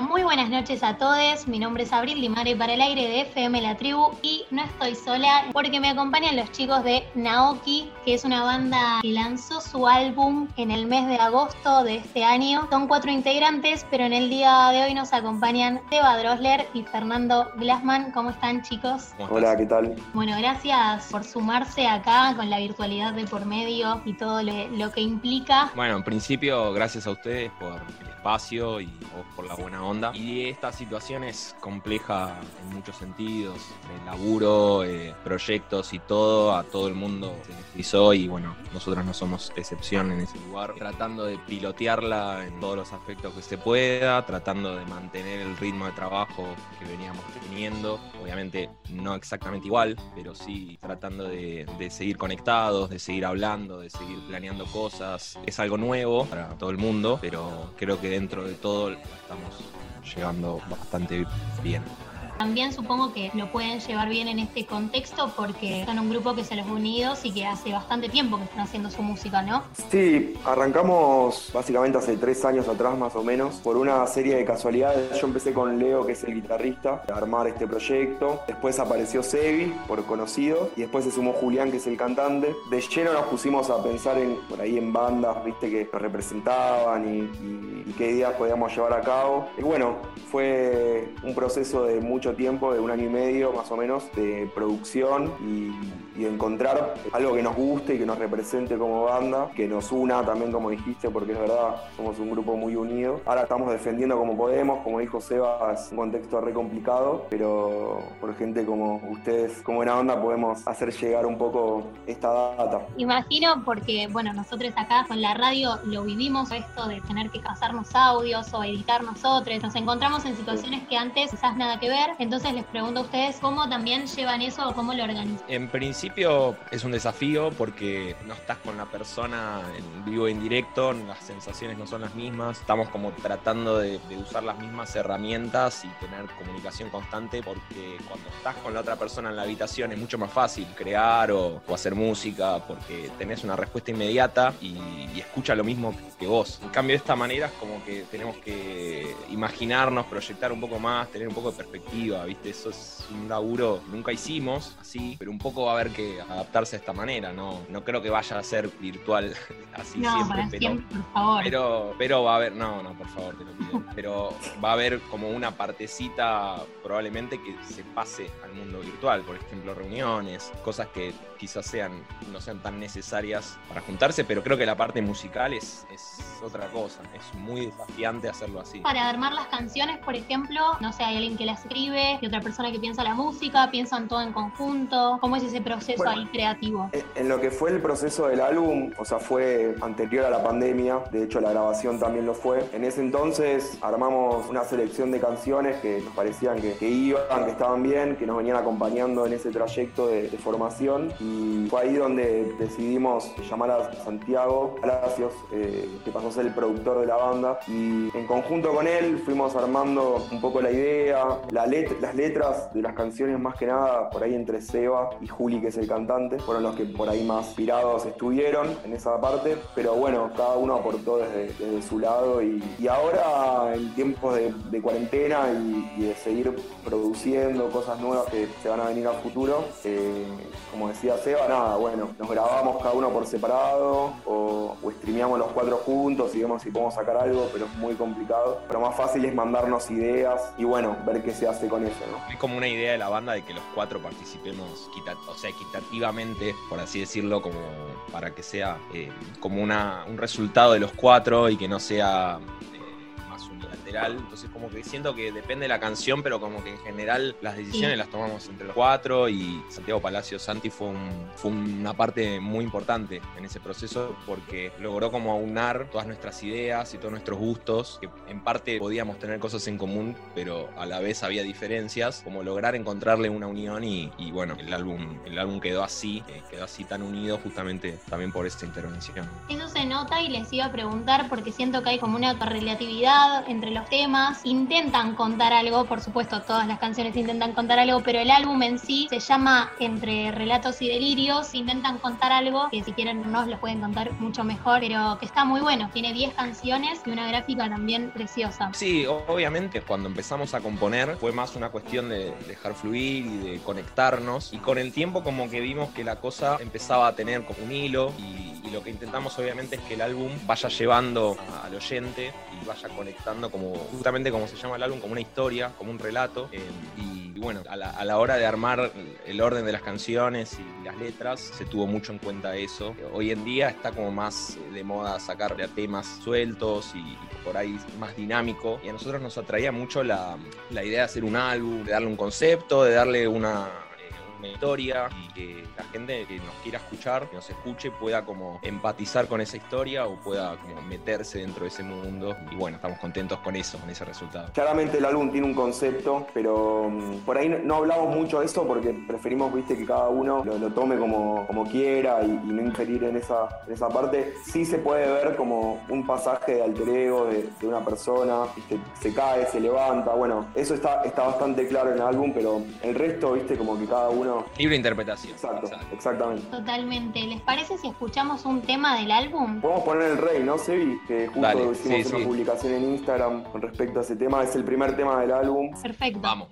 Muy buenas noches a todos, mi nombre es Abril Limare para el aire de FM La Tribu y no estoy sola porque me acompañan los chicos de Naoki, que es una banda que lanzó su álbum en el mes de agosto de este año. Son 4 integrantes, pero en el día de hoy nos acompañan Eva Drossler y Fernando Glassman. ¿Cómo están, chicos? Hola, ¿qué tal? Bueno, gracias por sumarse acá con la virtualidad de por medio y todo lo que implica. Bueno, en principio, gracias a ustedes por el espacio y por la buena onda. Y esta situación es compleja en muchos sentidos, el laburo, proyectos y todo, a todo el mundo se necesitó y bueno, nosotros no somos excepción en ese lugar, tratando de pilotearla en todos los aspectos que se pueda, tratando de mantener el ritmo de trabajo que veníamos teniendo, obviamente no exactamente igual, pero sí tratando de seguir conectados, de seguir hablando, de seguir planeando cosas. Es algo nuevo para todo el mundo, pero creo que dentro de todo estamos llegando bastante bien. También supongo que lo pueden llevar bien en este contexto porque son un grupo que se los unidos y que hace bastante tiempo que están haciendo su música, ¿no? Sí, arrancamos básicamente hace 3 años atrás más o menos por una serie de casualidades. Yo empecé con Leo, que es el guitarrista, a armar este proyecto. Después apareció Sebi, por conocido, y después se sumó Julián, que es el cantante. De lleno nos pusimos a pensar en bandas, viste, que nos representaban y qué ideas podíamos llevar a cabo. Y bueno, fue un proceso de mucho tiempo, de 1 año y medio más o menos, de producción y encontrar algo que nos guste y que nos represente como banda, que nos una también, como dijiste, porque es verdad, somos un grupo muy unido. Ahora estamos defendiendo como podemos, como dijo Seba, es un contexto re complicado, pero por gente como ustedes, como buena onda, podemos hacer llegar un poco esta data. Imagino, porque bueno, nosotros acá con la radio lo vivimos, esto de tener que pasarnos audios o editar nosotros, nos encontramos en situaciones que antes quizás nada que ver. Entonces les pregunto a ustedes cómo también llevan eso o cómo lo organizan. En principio es un desafío porque no estás con la persona en vivo e en directo, las sensaciones no son las mismas, estamos como tratando de usar las mismas herramientas y tener comunicación constante, porque cuando estás con la otra persona en la habitación es mucho más fácil crear o hacer música porque tenés una respuesta inmediata y escucha lo mismo que vos. En cambio de esta manera es como que tenemos que imaginarnos, proyectar un poco más, tener un poco de perspectiva, ¿viste? Eso es un laburo que nunca hicimos así, pero un poco va a haber que adaptarse a esta manera, no creo que vaya a ser virtual así siempre, por favor. Pero va a haber, por favor, te lo pido, pero va a haber como una partecita probablemente que se pase al mundo virtual, por ejemplo, reuniones, cosas que quizás no sean tan necesarias para juntarse, pero creo que la parte musical es otra cosa, es muy desafiante hacerlo así. Para armar las canciones, por ejemplo, no sé, hay alguien que las escribe y otra persona que piensa la música, piensan todo en conjunto. ¿Cómo es ese proceso ahí creativo? En lo que fue el proceso del álbum, o sea, fue anterior a la pandemia, de hecho la grabación también lo fue. En ese entonces armamos una selección de canciones que nos parecían que estaban bien, que nos venían acompañando en ese trayecto de formación, y fue ahí donde decidimos llamar a Santiago Palacios, que pasó a ser el productor de la banda, y en conjunto con él fuimos armando un poco la idea, las letras de las canciones, más que nada, por ahí entre Seba y Juli, que es el cantante, fueron los que por ahí más inspirados estuvieron en esa parte, pero bueno, cada uno aportó desde su lado y ahora en tiempos de cuarentena y de seguir produciendo cosas nuevas que se van a venir a futuro, como decía Seba, nos grabamos cada uno por separado o streameamos los 4 juntos y vemos si podemos sacar algo, pero es muy complicado. Pero más fácil es mandarnos ideas y bueno, ver qué se hace con eso, ¿no? Es como una idea de la banda de que los 4 participemos equitativamente, por así decirlo, como para que sea como un resultado de los 4 y que no sea unilateral. Entonces como que siento que depende de la canción, pero como que en general las decisiones las tomamos entre los 4, y Santiago Palacios Santi fue una parte muy importante en ese proceso porque logró como aunar todas nuestras ideas y todos nuestros gustos, que en parte podíamos tener cosas en común, pero a la vez había diferencias, como lograr encontrarle una unión y bueno, el álbum quedó así tan unido justamente también por esta intervención. Eso se nota, y les iba a preguntar porque siento que hay como una correlatividad entre los temas, intentan contar algo, por supuesto todas las canciones intentan contar algo, pero el álbum en sí se llama Entre relatos y delirios, intentan contar algo que si quieren nos lo pueden contar mucho mejor, pero que está muy bueno, tiene 10 canciones y una gráfica también preciosa. Sí, obviamente cuando empezamos a componer fue más una cuestión de dejar fluir y de conectarnos, y con el tiempo como que vimos que la cosa empezaba a tener como un hilo y lo que intentamos obviamente es que el álbum vaya llevando al oyente y vaya conectando como justamente como se llama el álbum, como una historia, como un relato, y bueno, a la hora de armar el orden de las canciones y las letras se tuvo mucho en cuenta eso. Hoy en día está como más de moda sacar temas sueltos y por ahí más dinámico, y a nosotros nos atraía mucho la idea de hacer un álbum, de darle un concepto, de darle una historia, y que la gente que nos quiera escuchar, que nos escuche, pueda como empatizar con esa historia o pueda como meterse dentro de ese mundo, y bueno, estamos contentos con eso, con ese resultado. Claramente el álbum tiene un concepto, pero por ahí no hablamos mucho de eso porque preferimos, viste, que cada uno lo tome como quiera y no ingerir en esa parte. Sí se puede ver como un pasaje de alter ego de una persona, viste, se cae, se levanta, bueno, eso está bastante claro en el álbum, pero el resto, viste, como que cada uno libre interpretación. Exacto, exactamente. Totalmente. ¿Les parece si escuchamos un tema del álbum? Podemos poner El Rey, ¿no, Sebi? Que justo dale, hicimos una publicación en Instagram con respecto a ese tema. Es el primer tema del álbum. Perfecto. Vamos.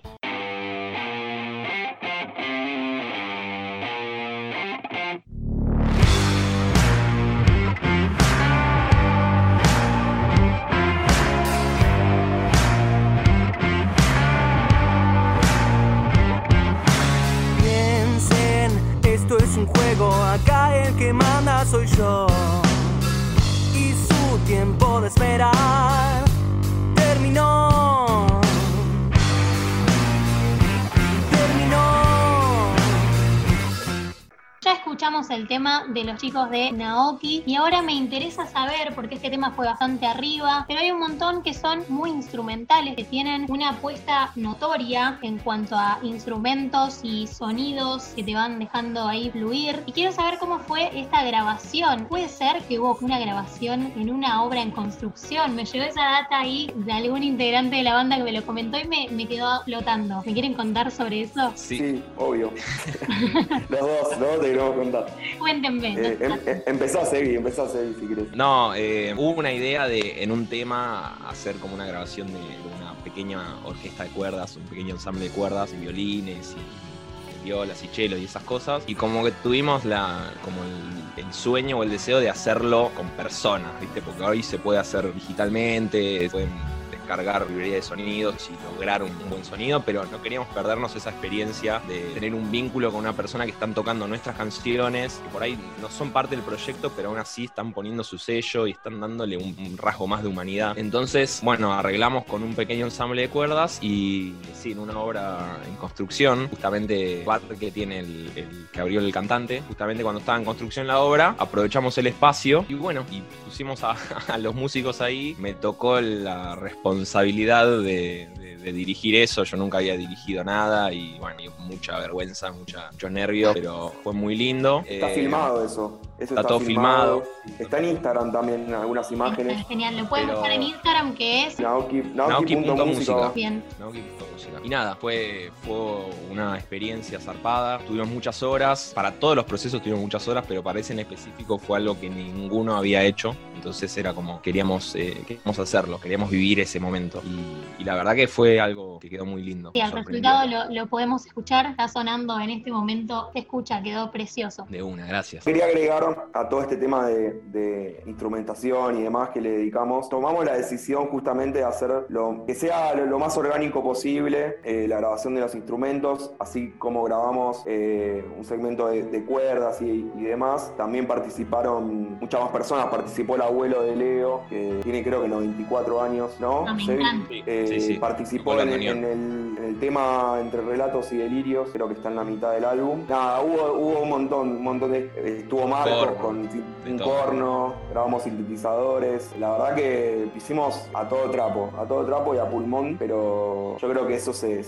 Acá el que manda soy yo, y su tiempo de esperar terminó. Ya escuchamos el tema de los chicos de Naoki, y ahora me interesa saber, porque este tema fue bastante arriba, pero hay un montón que son muy instrumentales, que tienen una apuesta notoria en cuanto a instrumentos y sonidos que te van dejando ahí fluir, y quiero saber cómo fue esta grabación. Puede ser que hubo una grabación en una obra en construcción, me llegó esa data ahí de algún integrante de la banda que me lo comentó y me quedó flotando. ¿Me quieren contar sobre eso? Sí, obvio. Los dos te queremos contar. Cuéntenme. Empezó a seguir, si querés. No, hubo una idea de en un tema hacer como una grabación de una pequeña orquesta de cuerdas, un pequeño ensamble de cuerdas y violines y violas y chelos y esas cosas, y como que tuvimos el sueño o el deseo de hacerlo con personas, ¿viste? Porque hoy se puede hacer digitalmente, cargar librería de sonidos y lograr un buen sonido, pero no queríamos perdernos esa experiencia de tener un vínculo con una persona que están tocando nuestras canciones, que por ahí no son parte del proyecto, pero aún así están poniendo su sello y están dándole un rasgo más de humanidad. Entonces, bueno, arreglamos con un pequeño ensamble de cuerdas y sí, en una obra en construcción, justamente Bart, que tiene el que abrió el cantante, justamente cuando estaba en construcción la obra, aprovechamos el espacio y bueno, y pusimos a los músicos ahí. Me tocó la responsabilidad de dirigir eso. Yo nunca había dirigido nada y bueno, mucha vergüenza, mucho nervio, pero fue muy lindo. Está filmado eso. Está todo filmado. Está en Instagram también algunas imágenes. Es genial, lo pueden buscar en Instagram, que es Naoki.música. Y nada, fue una experiencia zarpada. Tuvimos muchas horas, para todos los procesos tuvimos muchas horas, pero para ese en específico fue algo que ninguno había hecho. Entonces era como, queríamos hacerlo, queríamos vivir ese momento. Y la verdad que fue algo que quedó muy lindo. Sí, el resultado lo podemos escuchar, está sonando en este momento. Se escucha, quedó precioso. De una, gracias. Quería agregar a todo este tema de instrumentación y demás que le dedicamos. Tomamos la decisión justamente de hacer que sea lo más orgánico posible, la grabación de los instrumentos, así como grabamos un segmento de cuerdas y demás. También participaron muchas más personas, participó la abuelo de Leo, que tiene creo que 94 años, ¿no? Sí. Participó en el tema Entre relatos y delirios, creo que está en la mitad del álbum. Nada, hubo un montón de... Estuvo Mago, corno, con un corno, grabamos sintetizadores. La verdad que hicimos a todo trapo y a pulmón, pero yo creo que eso se ve,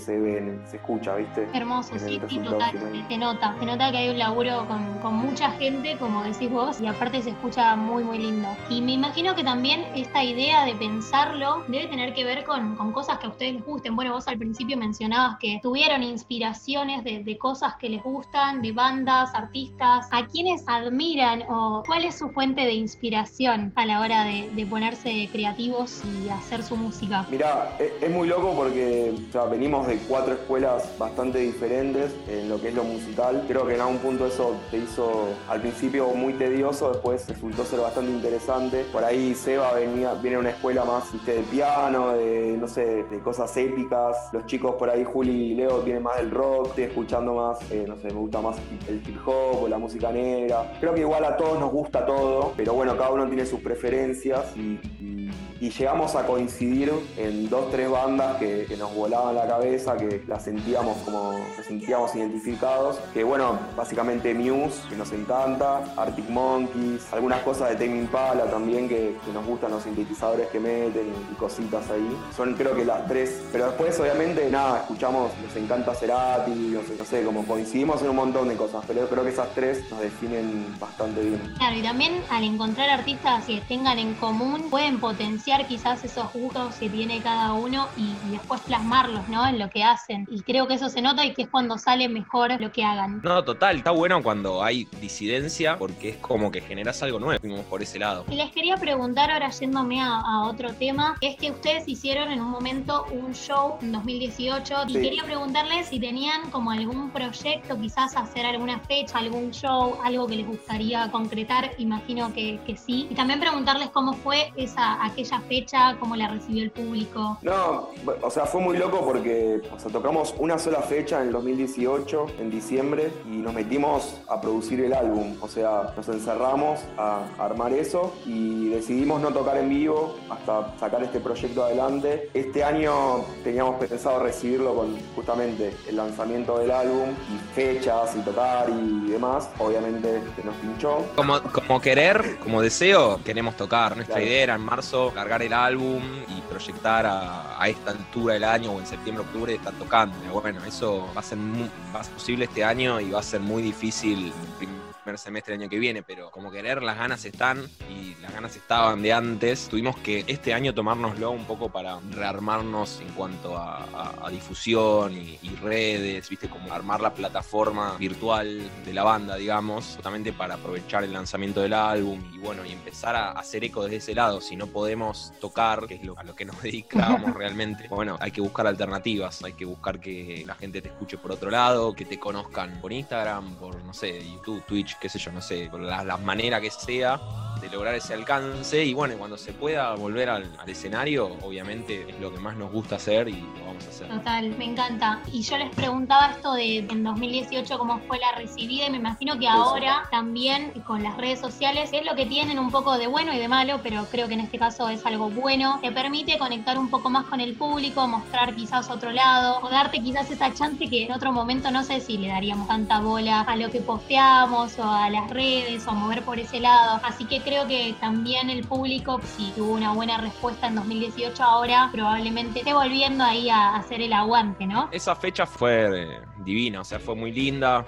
se escucha, ¿viste? Hermoso, sí, total, se nota que hay un laburo con mucha gente, como decís vos, y aparte se escucha muy, muy lindo. Y me imagino que también esta idea de pensarlo debe tener que ver con cosas que a ustedes les gusten. Bueno, vos al principio mencionabas que tuvieron inspiraciones de cosas que les gustan, de bandas, artistas. ¿A quiénes admiran o cuál es su fuente de inspiración a la hora de ponerse creativos y hacer su música? Mirá, es muy loco porque, o sea, venimos de 4 escuelas bastante diferentes en lo que es lo musical. Creo que en algún punto eso te hizo al principio muy tedioso, después resultó ser bastante interesante. Por ahí Seba viene de una escuela más, ¿viste?, de piano, de, no sé, de cosas épicas. Los chicos por ahí, Juli y Leo, vienen más del rock, estoy escuchando más, no sé, me gusta más el hip hop o la música negra. Creo que igual a todos nos gusta todo, pero bueno, cada uno tiene sus preferencias y llegamos a coincidir en 2-3 bandas que nos volaban la cabeza, que las sentíamos como, nos sentíamos identificados, que bueno, básicamente Muse, que nos encanta, Arctic Monkeys, algunas cosas de Tame Impala también, que nos gustan los sintetizadores que meten y cositas ahí. Son creo que las 3, pero después obviamente nada, escuchamos, nos encanta Cerati, no sé, como coincidimos en un montón de cosas, pero yo creo que esas 3 nos definen bastante bien. Claro, y también al encontrar artistas que tengan en común, pueden potenciar quizás esos gustos que tiene cada uno y después plasmarlos, ¿no?, en lo que hacen. Y creo que eso se nota y que es cuando sale mejor lo que hagan. No, total, está bueno cuando hay disidencia porque es como que generás algo nuevo. Fuimos por ese lado. Y les quería preguntar ahora, yéndome a otro tema, es que ustedes hicieron en un momento un show en 2018 y quería preguntarles si tenían como algún proyecto, quizás hacer alguna fecha, algún show, algo que les gustaría concretar. Imagino que sí. Y también preguntarles cómo fue aquella fecha, cómo la recibió el público. No, o sea, fue muy loco porque, o sea, tocamos una sola fecha en el 2018, en diciembre, y nos metimos a producir el álbum. O sea, nos encerramos a armar eso y decidimos no tocar en vivo hasta sacar este proyecto adelante. Este año teníamos pensado recibirlo con justamente el lanzamiento del álbum y fechas y tocar y demás. Obviamente nos pinchó. Como querer, como deseo, queremos tocar. Nuestra idea era en marzo cargar el álbum y proyectar a esta altura del año o en septiembre, octubre estar tocando. Bueno, eso va a ser posible este año y va a ser muy difícil semestre del año que viene, pero como querer, las ganas están y las ganas estaban de antes. Tuvimos que este año tomárnoslo un poco para rearmarnos en cuanto a difusión y redes, viste, como armar la plataforma virtual de la banda, digamos, justamente para aprovechar el lanzamiento del álbum y bueno, y empezar a hacer eco desde ese lado. Si no podemos tocar, que es a lo que nos dedicamos realmente, bueno, hay que buscar alternativas, hay que buscar que la gente te escuche por otro lado, que te conozcan por Instagram, por, no sé, YouTube, Twitch, qué sé yo, no sé, la manera que sea de lograr ese alcance. Y bueno, cuando se pueda volver al escenario, obviamente es lo que más nos gusta hacer y lo vamos a hacer. Total, me encanta. Y yo les preguntaba esto de en 2018 cómo fue la recibida, y me imagino que ahora también con las redes sociales es lo que tienen un poco de bueno y de malo, pero creo que en este caso es algo bueno. Te permite conectar un poco más con el público, mostrar quizás otro lado, o darte quizás esa chance que en otro momento no sé si le daríamos tanta bola a lo que posteamos o a las redes o mover por ese lado. Así que creo que también el público, si tuvo una buena respuesta en 2018, ahora probablemente esté volviendo ahí a hacer el aguante, ¿no? Esa fecha fue divina, o sea, fue muy linda.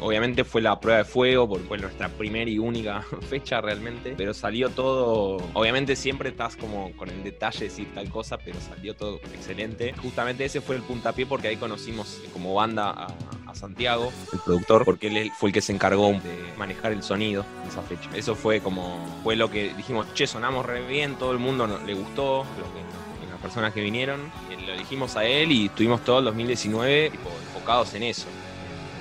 Obviamente fue la prueba de fuego porque fue nuestra primera y única fecha realmente, pero salió todo. Obviamente siempre estás como con el detalle de decir tal cosa, pero salió todo excelente. Justamente ese fue el puntapié porque ahí conocimos como banda a Santiago, el productor, porque él fue el que se encargó de manejar el sonido de esa fecha. Eso fue fue lo que dijimos, che, sonamos re bien, todo el mundo le gustó, lo que las personas que vinieron, lo dijimos a él y estuvimos todo el 2019 tipo, enfocados en eso,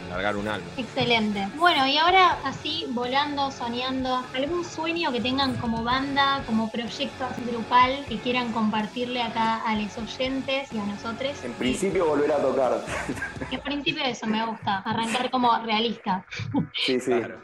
en largar un álbum. Excelente. Bueno, y ahora así, volando, soñando, ¿algún sueño que tengan como banda, como proyecto grupal que quieran compartirle acá a los oyentes y a nosotros? En principio volver a tocar. En principio eso, me gusta, arrancar como realista. Sí, sí. Claro.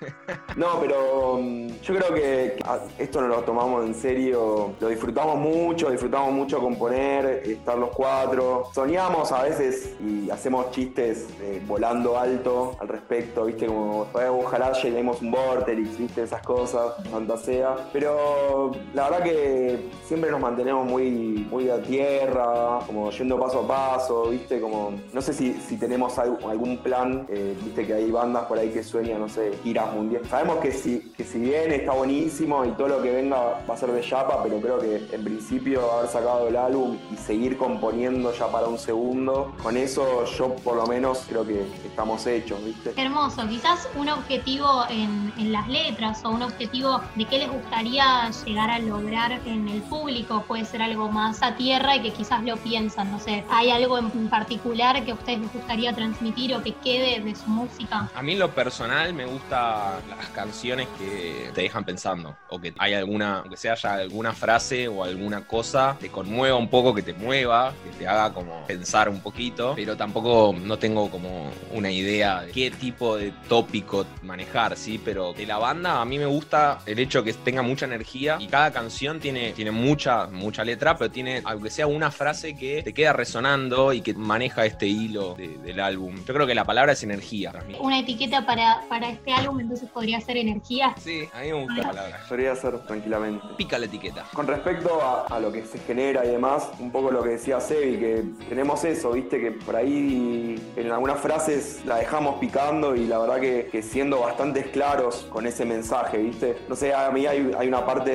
No, pero yo creo que esto no lo tomamos en serio, lo disfrutamos mucho componer, estar los 4, soñamos a veces y hacemos chistes volando alto, algo al respecto, ¿viste? Como, ojalá lleguemos un Vorterix, ¿viste? Esas cosas, fantasea. Pero la verdad que siempre nos mantenemos muy, muy a tierra, como yendo paso a paso, ¿viste? Como, no sé si tenemos algún plan, ¿viste? Que hay bandas por ahí que sueñan, no sé, giras mundiales. Sabemos que si viene está buenísimo y todo lo que venga va a ser de chapa, pero creo que en principio haber sacado el álbum y seguir componiendo ya para un segundo, con eso yo por lo menos creo que estamos hechos, ¿viste? Hermoso, quizás un objetivo en las letras o un objetivo de qué les gustaría llegar a lograr en el público, puede ser algo más a tierra y que quizás lo piensan, no sé, ¿hay algo en particular que a ustedes les gustaría transmitir o que quede de su música? A mí lo personal me gustan las canciones que te dejan pensando o que hay alguna, aunque sea ya alguna frase o alguna cosa te conmueva un poco, que te mueva, que te haga como pensar un poquito, pero tampoco no tengo como una idea de qué tipo de tópico manejar, ¿sí? Pero de la banda a mí me gusta el hecho que tenga mucha energía y cada canción tiene mucha letra, pero tiene, aunque sea una frase que te queda resonando y que maneja este hilo del álbum. Yo creo que la palabra es energía. Una etiqueta para este álbum entonces podría ser energía. Sí, a mí me gusta la palabra. Podría ser tranquilamente. Pica la etiqueta. Con respecto a lo que se genera y demás, un poco lo que decía Sebi, que tenemos eso, viste, que por ahí en algunas frases la dejamos picando y la verdad que siendo bastante claros con ese mensaje, viste. No sé, a mí hay una parte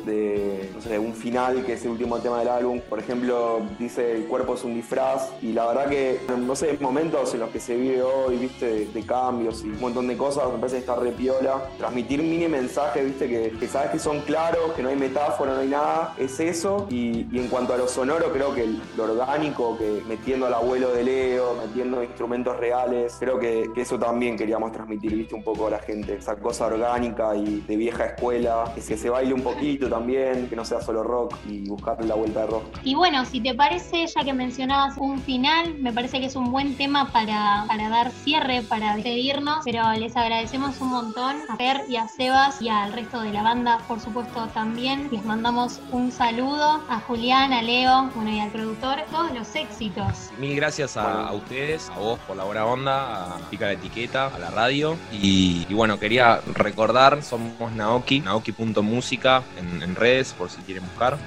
de no sé, un final que es el último tema del álbum, por ejemplo, dice el cuerpo es un disfraz y la verdad que, no sé, momentos en los que se vive hoy, viste, de cambios y un montón de cosas, me parece que está re piola. Transmitir mini mensajes, viste, que sabes que son claros, que no hay metáfora, no hay nada, es eso. Y en cuanto a lo sonoro, creo que lo orgánico, que metiendo al abuelo de Leo, metiendo instrumentos reales, creo que eso también queríamos transmitir, viste, un poco a la gente, esa cosa orgánica y de vieja escuela, que se baile un poquito también, que no sea solo rock y buscar la vuelta de rock. Y bueno, si te parece, ya que mencionabas un final, me parece que es un buen tema para dar cierre, para despedirnos, pero les agradecemos un montón a Fer y a Sebas y al resto de la banda, por supuesto también. Les mandamos un saludo a Julián, a Leo, bueno, y al productor, todos los éxitos. Mil gracias a ustedes, a vos por la buena onda, a Pica la Etiqueta, a la radio y bueno, quería recordar, somos Naoki, naoki.música en redes por si quieren buscar.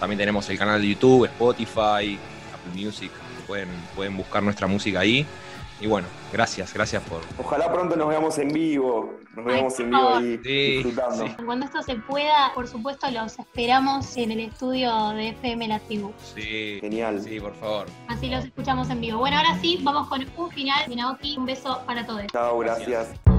También tenemos el canal de YouTube, Spotify, Apple Music, pueden buscar nuestra música ahí. Y bueno, gracias por... Ojalá pronto nos veamos en vivo. Nos vemos en vivo ahí, sí, disfrutando. Sí. Cuando esto se pueda, por supuesto, los esperamos en el estudio de FM La Tribu. Sí, genial. Sí, por favor. Así los escuchamos en vivo. Bueno, ahora sí, vamos con un final. Naoki, un beso para todos. Chao, gracias.